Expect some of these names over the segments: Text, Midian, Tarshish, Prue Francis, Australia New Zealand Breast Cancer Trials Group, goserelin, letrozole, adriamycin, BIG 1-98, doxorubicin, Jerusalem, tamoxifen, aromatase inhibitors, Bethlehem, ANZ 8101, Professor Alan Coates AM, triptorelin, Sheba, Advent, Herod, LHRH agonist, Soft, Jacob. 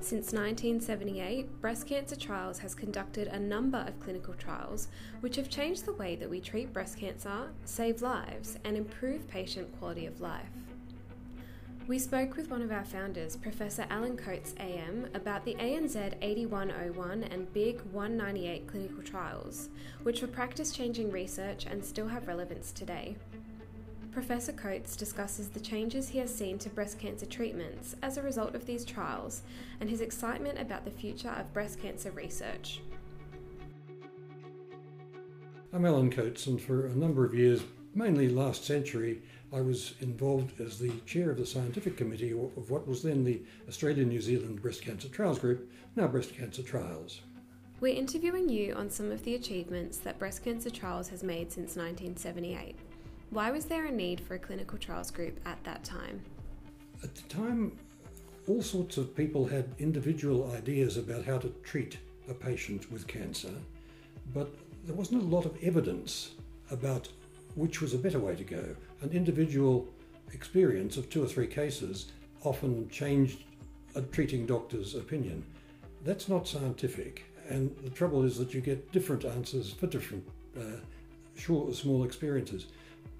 Since 1978, Breast Cancer Trials has conducted a number of clinical trials which have changed the way that we treat breast cancer, save lives, and improve patient quality of life. We spoke with one of our founders, Professor Alan Coates AM, about the ANZ 8101 and BIG 1-98 clinical trials, which were practice-changing research and still have relevance today. Professor Coates discusses the changes he has seen to breast cancer treatments as a result of these trials and his excitement about the future of breast cancer research. I'm Alan Coates, and for a number of years, mainly last century, I was involved as the chair of the scientific committee of what was then the Australia New Zealand Breast Cancer Trials Group, now Breast Cancer Trials. We're interviewing you on some of the achievements that Breast Cancer Trials has made since 1978. Why was there a need for a clinical trials group at that time? At the time, all sorts of people had individual ideas about how to treat a patient with cancer, but there wasn't a lot of evidence about which was a better way to go. An individual experience of 2 or 3 cases often changed a treating doctor's opinion. That's not scientific, and the trouble is that you get different answers for different small experiences.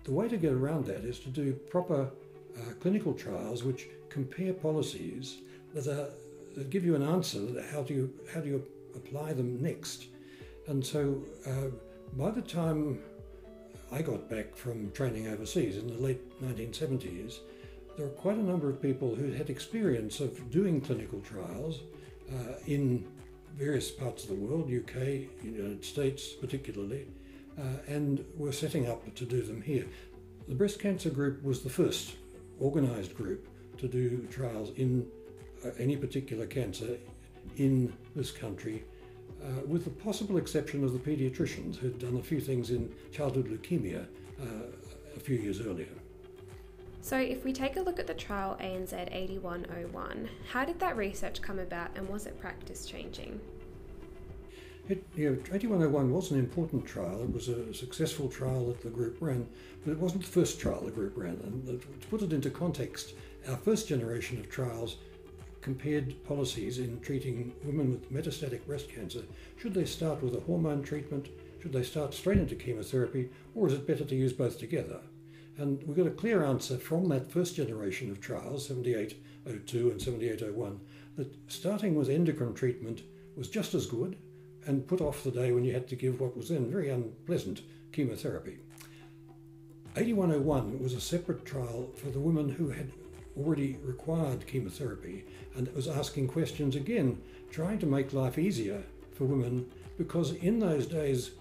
The way to get around that is to do proper clinical trials which compare policies that give you an answer. How do you apply them next? And so by the time I got back from training overseas in the late 1970s, there were quite a number of people who had experience of doing clinical trials in various parts of the world, UK, United States particularly, and were setting up to do them here. The breast cancer group was the first organised group to do trials in any particular cancer in this country, with the possible exception of the paediatricians who'd done a few things in childhood leukaemia a few years earlier. So if we take a look at the trial ANZ 8101, how did that research come about and was it practice changing? 8101 was an important trial. It was a successful trial that the group ran, but it wasn't the first trial the group ran. And to put it into context, our first generation of trials compared policies in treating women with metastatic breast cancer. Should they start with a hormone treatment? Should they start straight into chemotherapy? Or is it better to use both together? And we got a clear answer from that first generation of trials, 7802 and 7801, that starting with endocrine treatment was just as good, and put off the day when you had to give what was then very unpleasant chemotherapy. 8101 was a separate trial for the women who had already required chemotherapy, and it was asking questions again, trying to make life easier for women, because in those days,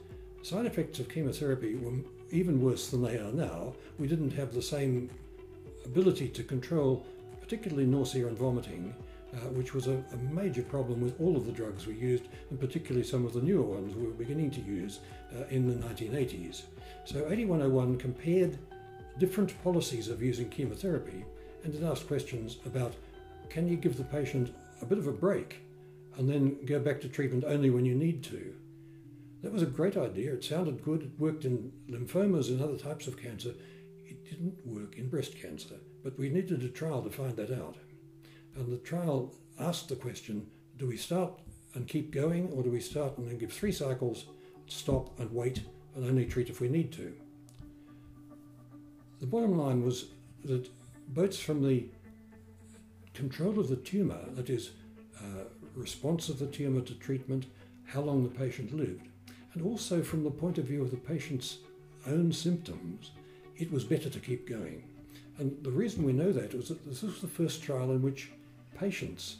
side effects of chemotherapy were even worse than they are now. We didn't have the same ability to control, particularly nausea and vomiting, which was a major problem with all of the drugs we used, and particularly some of the newer ones we were beginning to use in the 1980s. So 8101 compared different policies of using chemotherapy, and it asked questions about, can you give the patient a bit of a break and then go back to treatment only when you need to? That was a great idea. It sounded good. It worked in lymphomas and other types of cancer. It didn't work in breast cancer, but we needed a trial to find that out. And the trial asked the question, do we start and keep going, or do we start and then give 3 cycles, stop and wait, and only treat if we need to? The bottom line was that both from the control of the tumour, that is, response of the tumour to treatment, how long the patient lived, and also from the point of view of the patient's own symptoms, it was better to keep going. And the reason we know that was that this was the first trial in which patients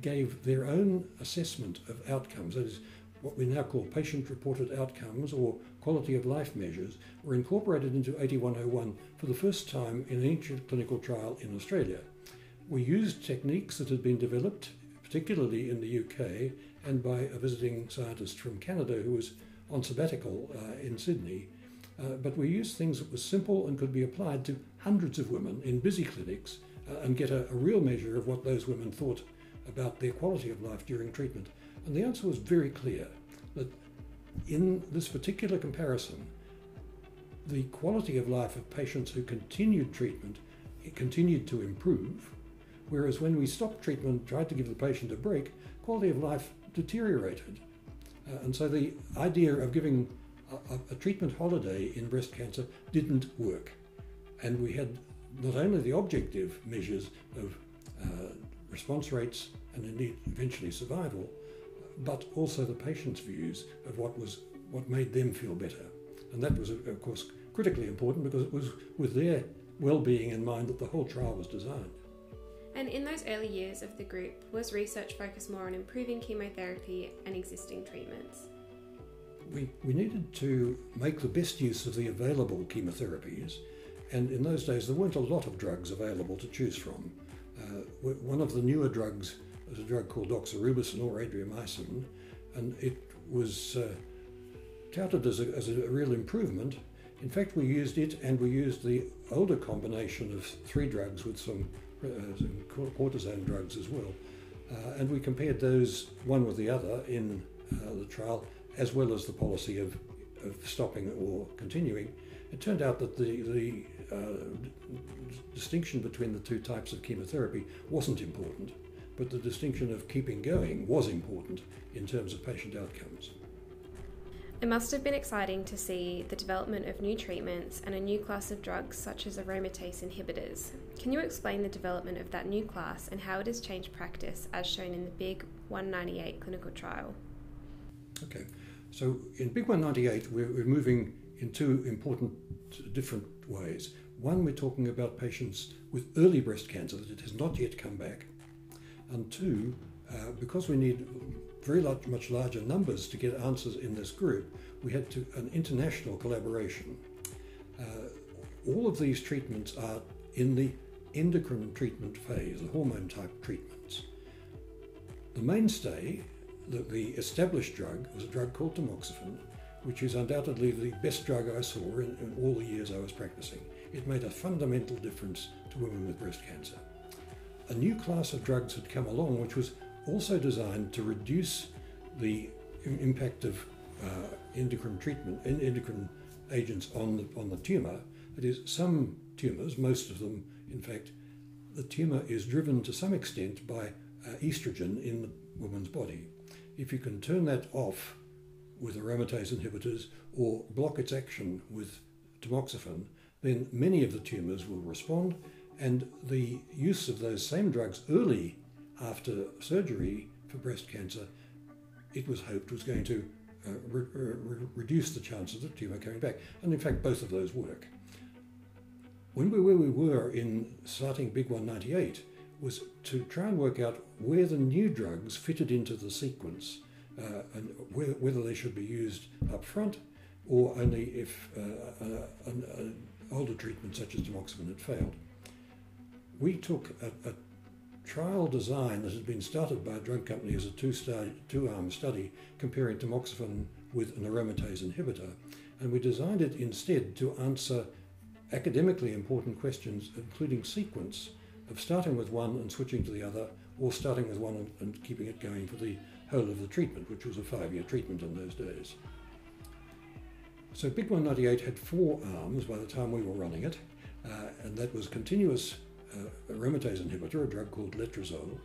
gave their own assessment of outcomes, that is, what we now call patient-reported outcomes or quality of life measures, were incorporated into 8101 for the first time in an ancient clinical trial in Australia. We used techniques that had been developed, particularly in the UK, and by a visiting scientist from Canada who was on sabbatical in Sydney, but we used things that were simple and could be applied to hundreds of women in busy clinics and get a real measure of what those women thought about their quality of life during treatment. And the answer was very clear, that in this particular comparison, the quality of life of patients who continued treatment it continued to improve, whereas when we stopped treatment, tried to give the patient a break, quality of life deteriorated. And so the idea of giving a treatment holiday in breast cancer didn't work. And we had not only the objective measures of response rates and indeed eventually survival, but also the patient's views of what made them feel better. And that was, of course, critically important because it was with their well-being in mind that the whole trial was designed. And in those early years of the group, was research focused more on improving chemotherapy and existing treatments? We needed to make the best use of the available chemotherapies, and in those days there weren't a lot of drugs available to choose from. One of the newer drugs was a drug called doxorubicin or adriamycin, and it was touted as a real improvement. In fact, we used it, and we used the older combination of three drugs with some cortisone drugs as well, and we compared those one with the other in the trial, as well as the policy of stopping or continuing. It turned out that the distinction between the two types of chemotherapy wasn't important, but the distinction of keeping going was important in terms of patient outcomes. It must have been exciting to see the development of new treatments and a new class of drugs such as aromatase inhibitors. Can you explain the development of that new class and how it has changed practice as shown in the BIG 1-98 clinical trial? Okay, so in BIG 1-98 we're moving in two important different ways. One, we're talking about patients with early breast cancer that it has not yet come back, and two, because we need very much larger numbers to get answers in this group, we had to an international collaboration. All of these treatments are in the endocrine treatment phase, the hormone type treatments. The mainstay, the established drug, was a drug called tamoxifen, which is undoubtedly the best drug I saw in all the years I was practicing. It made a fundamental difference to women with breast cancer. A new class of drugs had come along, which was also designed to reduce the impact of endocrine agents on the tumour. That is, some tumours, most of them in fact, the tumour is driven to some extent by oestrogen in the woman's body. If you can turn that off with aromatase inhibitors or block its action with tamoxifen, then many of the tumours will respond, and the use of those same drugs early after surgery for breast cancer, it was hoped, was going to reduce the chance of the tumour coming back. And in fact, both of those work. When we were in starting BIG 1-98 was to try and work out where the new drugs fitted into the sequence, and whether they should be used up front or only if an older treatment such as tamoxifen had failed. We took a trial design that had been started by a drug company as a two-arm study comparing tamoxifen with an aromatase inhibitor, and we designed it instead to answer academically important questions, including sequence of starting with one and switching to the other, or starting with one and keeping it going for the whole of the treatment, which was a 5-year treatment in those days. So BIG 1-98 had 4 arms by the time we were running it, and that was continuous aromatase inhibitor, a drug called letrozole,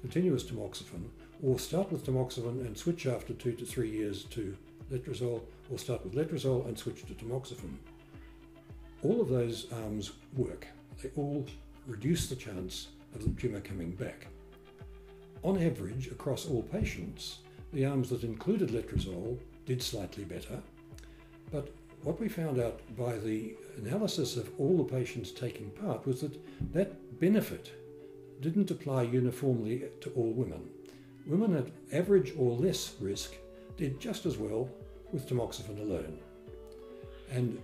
continuous tamoxifen, or start with tamoxifen and switch after 2 to 3 years to letrozole, or start with letrozole and switch to tamoxifen. All of those arms work. They all reduce the chance of the tumour coming back. On average, across all patients, the arms that included letrozole did slightly better, but what we found out by the analysis of all the patients taking part was that that benefit didn't apply uniformly to all women. Women at average or less risk did just as well with tamoxifen alone. And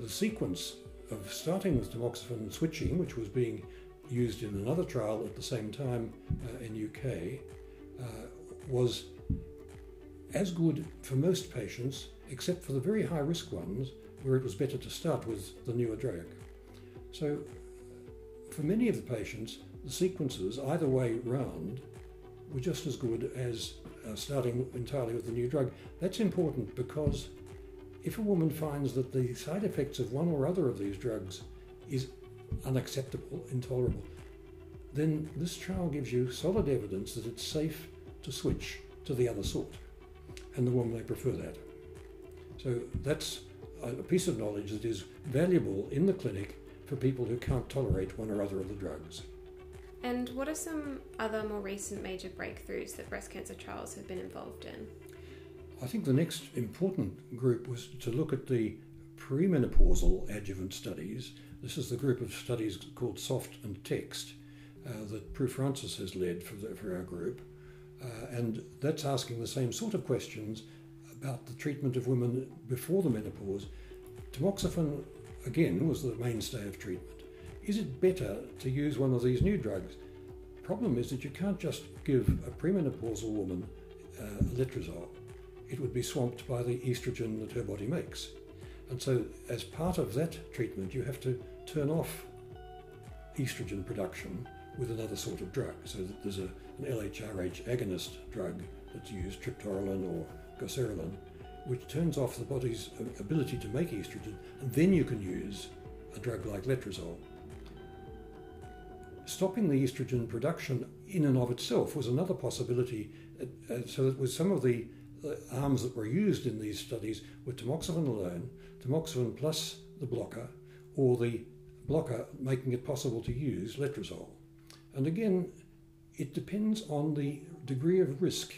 the sequence of starting with tamoxifen and switching, which was being used in another trial at the same time in UK, was as good for most patients, except for the very high risk ones where it was better to start with the newer drug. So for many of the patients, the sequences either way round were just as good as starting entirely with the new drug. That's important because if a woman finds that the side effects of one or other of these drugs is unacceptable, intolerable, then this trial gives you solid evidence that it's safe to switch to the other sort, and the woman may prefer that. So that's a piece of knowledge that is valuable in the clinic for people who can't tolerate one or other of the drugs. And what are some other more recent major breakthroughs that breast cancer trials have been involved in? I think the next important group was to look at the premenopausal adjuvant studies. This is the group of studies called Soft and Text that Prue Francis has led for our group. And that's asking the same sort of questions about the treatment of women before the menopause. Tamoxifen, again, was the mainstay of treatment. Is it better to use one of these new drugs? The problem is that you can't just give a premenopausal woman letrozole. It would be swamped by the estrogen that her body makes. And so as part of that treatment, you have to turn off estrogen production with another sort of drug. So that there's an LHRH agonist drug that's used, triptorelin or goserelin, which turns off the body's ability to make estrogen, and then you can use a drug like letrozole. Stopping the estrogen production in and of itself was another possibility, so that with some of the arms that were used in these studies were tamoxifen alone, tamoxifen plus the blocker, or the blocker making it possible to use letrozole. And again, it depends on the degree of risk,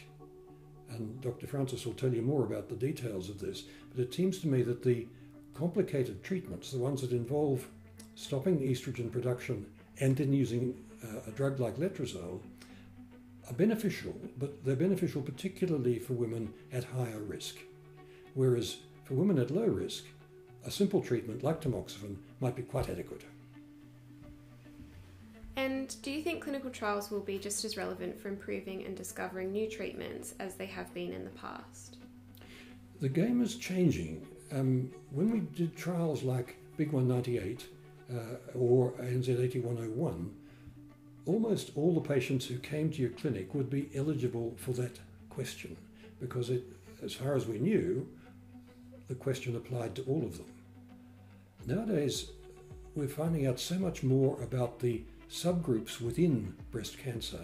and Dr. Francis will tell you more about the details of this, but it seems to me that the complicated treatments, the ones that involve stopping estrogen production and then using a drug like letrozole, are beneficial, but they're beneficial particularly for women at higher risk. Whereas for women at low risk, a simple treatment like tamoxifen might be quite adequate. And do you think clinical trials will be just as relevant for improving and discovering new treatments as they have been in the past? The game is changing. When we did trials like BIG 1-98, or ANZ 8101, almost all the patients who came to your clinic would be eligible for that question, because as far as we knew, the question applied to all of them. Nowadays, we're finding out so much more about the subgroups within breast cancer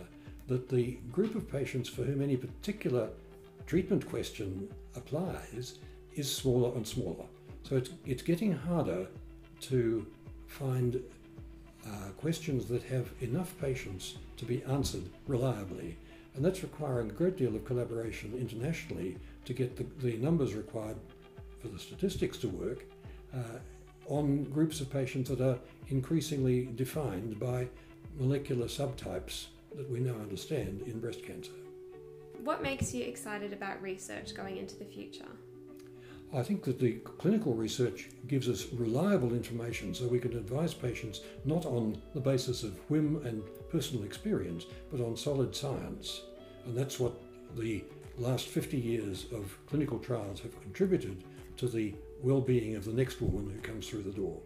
that the group of patients for whom any particular treatment question applies is smaller and smaller. So it's getting harder to find questions that have enough patients to be answered reliably. And that's requiring a great deal of collaboration internationally to get the numbers required for the statistics to work on groups of patients that are increasingly defined by molecular subtypes that we now understand in breast cancer. What makes you excited about research going into the future? I think that the clinical research gives us reliable information so we can advise patients not on the basis of whim and personal experience, but on solid science. And that's what the last 50 years of clinical trials have contributed to the well-being of the next woman who comes through the door.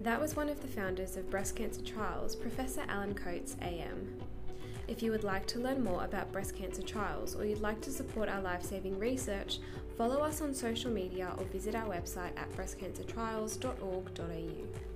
That was one of the founders of Breast Cancer Trials, Professor Alan Coates AM. If you would like to learn more about breast cancer trials, or you'd like to support our life-saving research, follow us on social media or visit our website at breastcancertrials.org.au.